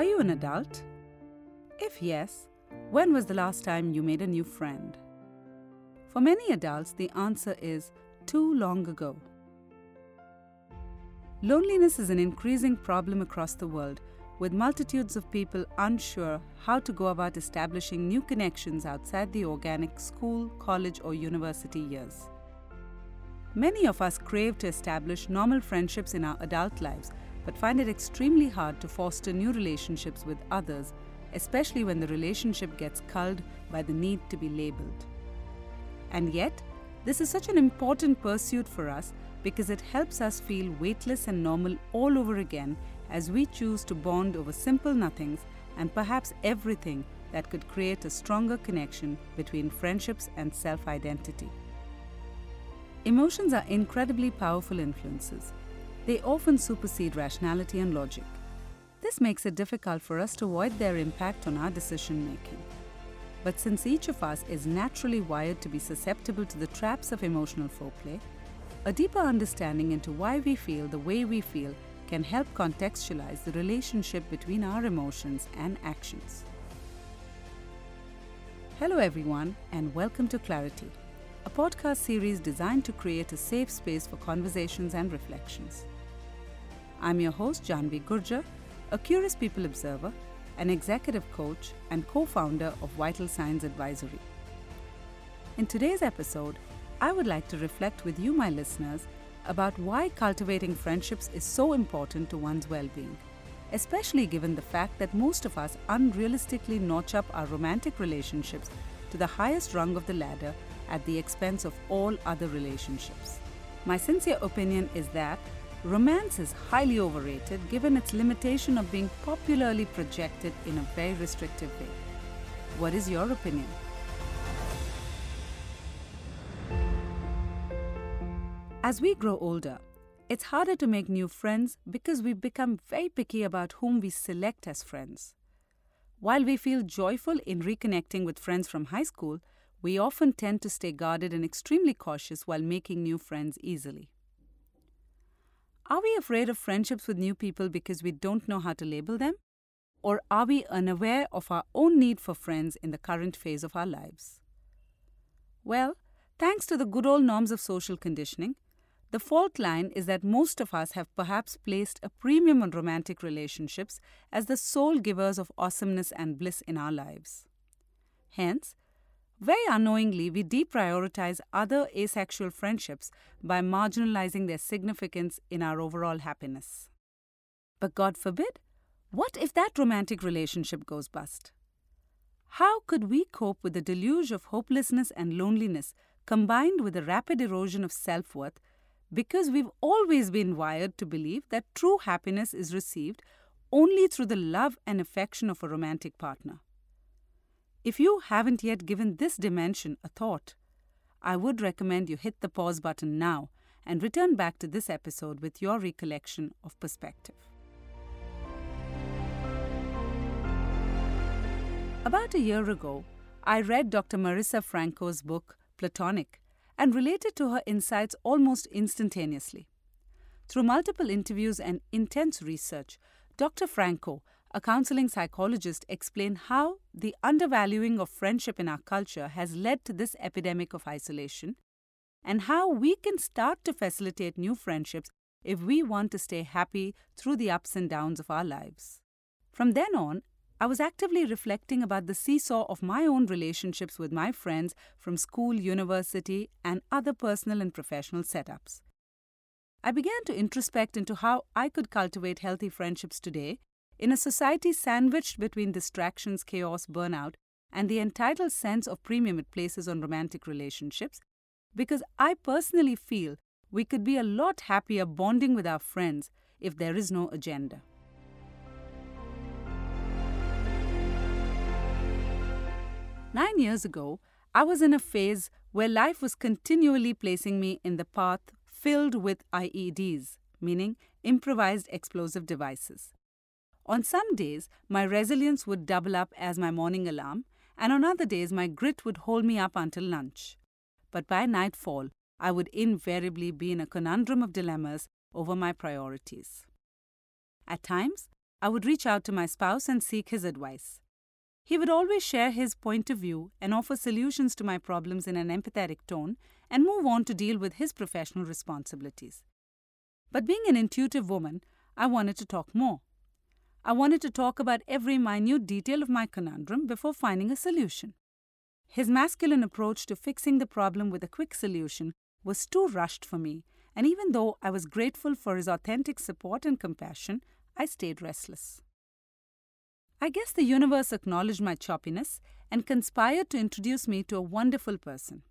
Are you an adult? If yes, when was the last time you made a new friend? For many adults, the answer is too long ago. Loneliness is an increasing problem across the world, with multitudes of people unsure how to go about establishing new connections outside the organic school, college, or university years. Many of us crave to establish normal friendships in our adult lives, but find it extremely hard to foster new relationships with others, especially when the relationship gets culled by the need to be labeled. And yet, this is such an important pursuit for us because it helps us feel weightless and normal all over again as we choose to bond over simple nothings and perhaps everything that could create a stronger connection between friendships and self-identity. Emotions are incredibly powerful influences. They often supersede rationality and logic. This makes it difficult for us to avoid their impact on our decision-making. But since each of us is naturally wired to be susceptible to the traps of emotional foreplay, a deeper understanding into why we feel the way we feel can help contextualize the relationship between our emotions and actions. Hello everyone, and welcome to Claritea, a podcast series designed to create a safe space for conversations and reflections. I'm your host, Jahnavi Gurjer, a curious people observer, an executive coach, and co-founder of Vital Science Advisory. In today's episode, I would like to reflect with you, my listeners, about why cultivating friendships is so important to one's well-being, especially given the fact that most of us unrealistically notch up our romantic relationships to the highest rung of the ladder at the expense of all other relationships. My sincere opinion is that romance is highly overrated given its limitation of being popularly projected in a very restrictive way. What is your opinion? As we grow older, it's harder to make new friends because we become very picky about whom we select as friends. While we feel joyful in reconnecting with friends from high school, we often tend to stay guarded and extremely cautious while making new friends easily. Are we afraid of friendships with new people because we don't know how to label them? Or are we unaware of our own need for friends in the current phase of our lives? Well, thanks to the good old norms of social conditioning, the fault line is that most of us have perhaps placed a premium on romantic relationships as the sole givers of awesomeness and bliss in our lives. Hence, very unknowingly, we deprioritize other asexual friendships by marginalizing their significance in our overall happiness. But God forbid, what if that romantic relationship goes bust? How could we cope with the deluge of hopelessness and loneliness combined with the rapid erosion of self-worth because we've always been wired to believe that true happiness is received only through the love and affection of a romantic partner? If you haven't yet given this dimension a thought, I would recommend you hit the pause button now and return back to this episode with your recollection of perspective. About a year ago, I read Dr. Marissa Franco's book, Platonic, and related to her insights almost instantaneously. Through multiple interviews and intense research, Dr. Franco, a counseling psychologist, explained how the undervaluing of friendship in our culture has led to this epidemic of isolation and how we can start to facilitate new friendships if we want to stay happy through the ups and downs of our lives. From then on, I was actively reflecting about the seesaw of my own relationships with my friends from school, university, and other personal and professional setups. I began to introspect into how I could cultivate healthy friendships today in a society sandwiched between distractions, chaos, burnout, and the entitled sense of premium it places on romantic relationships, because I personally feel we could be a lot happier bonding with our friends if there is no agenda. Nine years ago, I was in a phase where life was continually placing me in the path filled with IEDs, meaning improvised explosive devices. On some days, my resilience would double up as my morning alarm, and on other days, my grit would hold me up until lunch. But by nightfall, I would invariably be in a conundrum of dilemmas over my priorities. At times, I would reach out to my spouse and seek his advice. He would always share his point of view and offer solutions to my problems in an empathetic tone and move on to deal with his professional responsibilities. But being an intuitive woman, I wanted to talk more. I wanted to talk about every minute detail of my conundrum before finding a solution. His masculine approach to fixing the problem with a quick solution was too rushed for me, and even though I was grateful for his authentic support and compassion, I stayed restless. I guess the universe acknowledged my choppiness and conspired to introduce me to a wonderful person.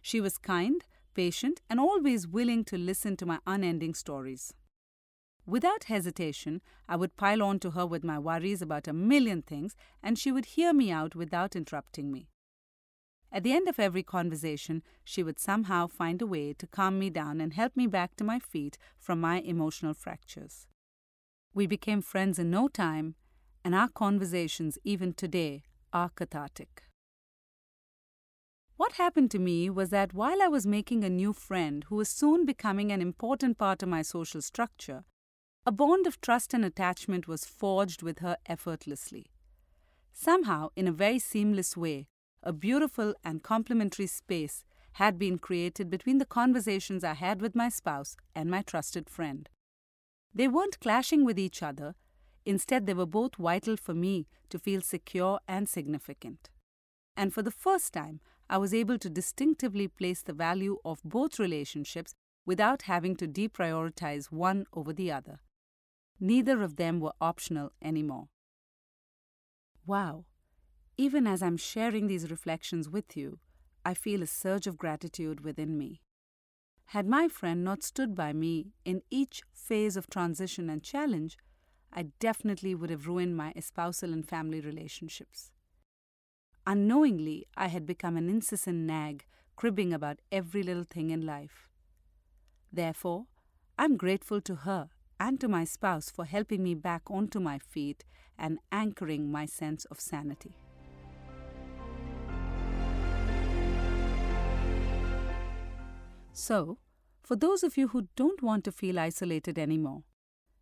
She was kind, patient, and always willing to listen to my unending stories. Without hesitation, I would pile on to her with my worries about a million things, and she would hear me out without interrupting me. At the end of every conversation, she would somehow find a way to calm me down and help me back to my feet from my emotional fractures. We became friends in no time, and our conversations, even today, are cathartic. What happened to me was that while I was making a new friend who was soon becoming an important part of my social structure, a bond of trust and attachment was forged with her effortlessly. Somehow, in a very seamless way, a beautiful and complementary space had been created between the conversations I had with my spouse and my trusted friend. They weren't clashing with each other. Instead, they were both vital for me to feel secure and significant. And for the first time, I was able to distinctively place the value of both relationships without having to deprioritize one over the other. Neither of them were optional anymore. Wow! Even as I'm sharing these reflections with you, I feel a surge of gratitude within me. Had my friend not stood by me in each phase of transition and challenge, I definitely would have ruined my spousal and family relationships. Unknowingly, I had become an incessant nag, cribbing about every little thing in life. Therefore, I'm grateful to her and to my spouse for helping me back onto my feet and anchoring my sense of sanity. So, for those of you who don't want to feel isolated anymore,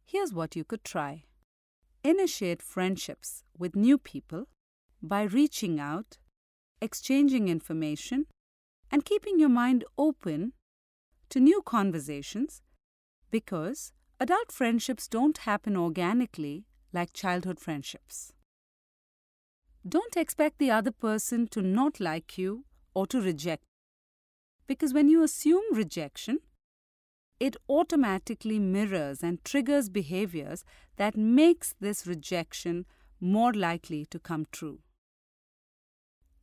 here's what you could try. Initiate friendships with new people by reaching out, exchanging information, and keeping your mind open to new conversations, because adult friendships don't happen organically like childhood friendships. Don't expect the other person to not like you or to reject, because when you assume rejection, it automatically mirrors and triggers behaviors that makes this rejection more likely to come true.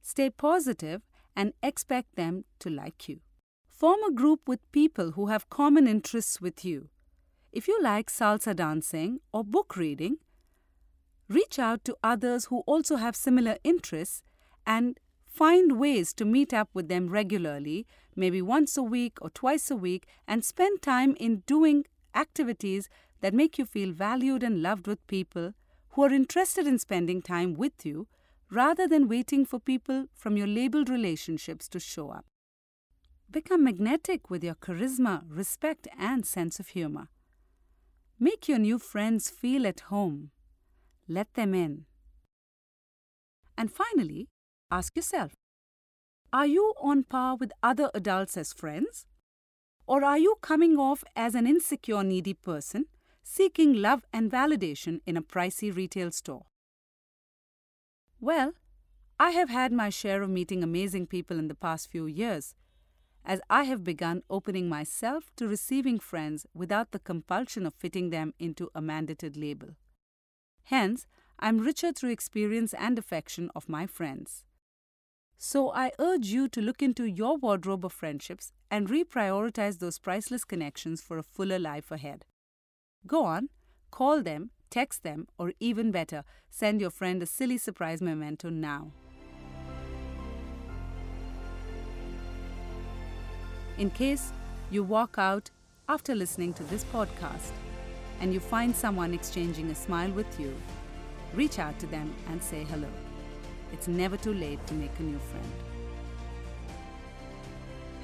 Stay positive and expect them to like you. Form a group with people who have common interests with you. If you like salsa dancing or book reading, reach out to others who also have similar interests and find ways to meet up with them regularly, maybe once a week or twice a week, and spend time in doing activities that make you feel valued and loved with people who are interested in spending time with you, rather than waiting for people from your labeled relationships to show up. Become magnetic with your charisma, respect, and sense of humor. Make your new friends feel at home. Let them in. And finally, ask yourself, are you on par with other adults as friends? Or are you coming off as an insecure, needy person seeking love and validation in a pricey retail store? Well, I have had my share of meeting amazing people in the past few years, as I have begun opening myself to receiving friends without the compulsion of fitting them into a mandated label. Hence, I'm richer through experience and affection of my friends. So I urge you to look into your wardrobe of friendships and reprioritize those priceless connections for a fuller life ahead. Go on, call them, text them, or even better, send your friend a silly surprise memento now. In case you walk out after listening to this podcast and you find someone exchanging a smile with you, reach out to them and say hello. It's never too late to make a new friend.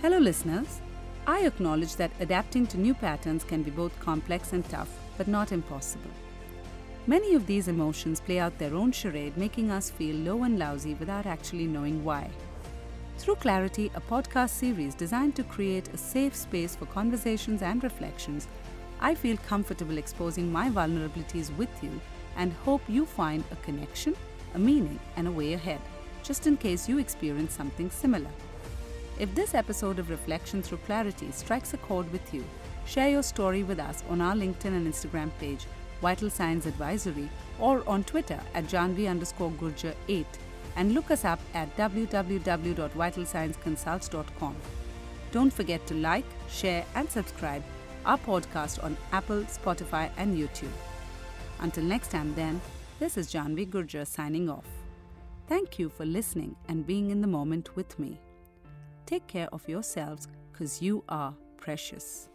Hello listeners, I acknowledge that adapting to new patterns can be both complex and tough, but not impossible. Many of these emotions play out their own charade, making us feel low and lousy without actually knowing why. Through Claritea, a podcast series designed to create a safe space for conversations and reflections, I feel comfortable exposing my vulnerabilities with you and hope you find a connection, a meaning, and a way ahead, just in case you experience something similar. If this episode of Reflection Through Claritea strikes a chord with you, share your story with us on our LinkedIn and Instagram page, Vital Science Advisory, or on Twitter at Jahnavi_Gurjer8, and look us up at www.vitalscienceconsults.com. Don't forget to like, share, and subscribe our podcast on Apple, Spotify, and YouTube. Until next time then, this is Jahnavi Gurjer signing off. Thank you for listening and being in the moment with me. Take care of yourselves, because you are precious.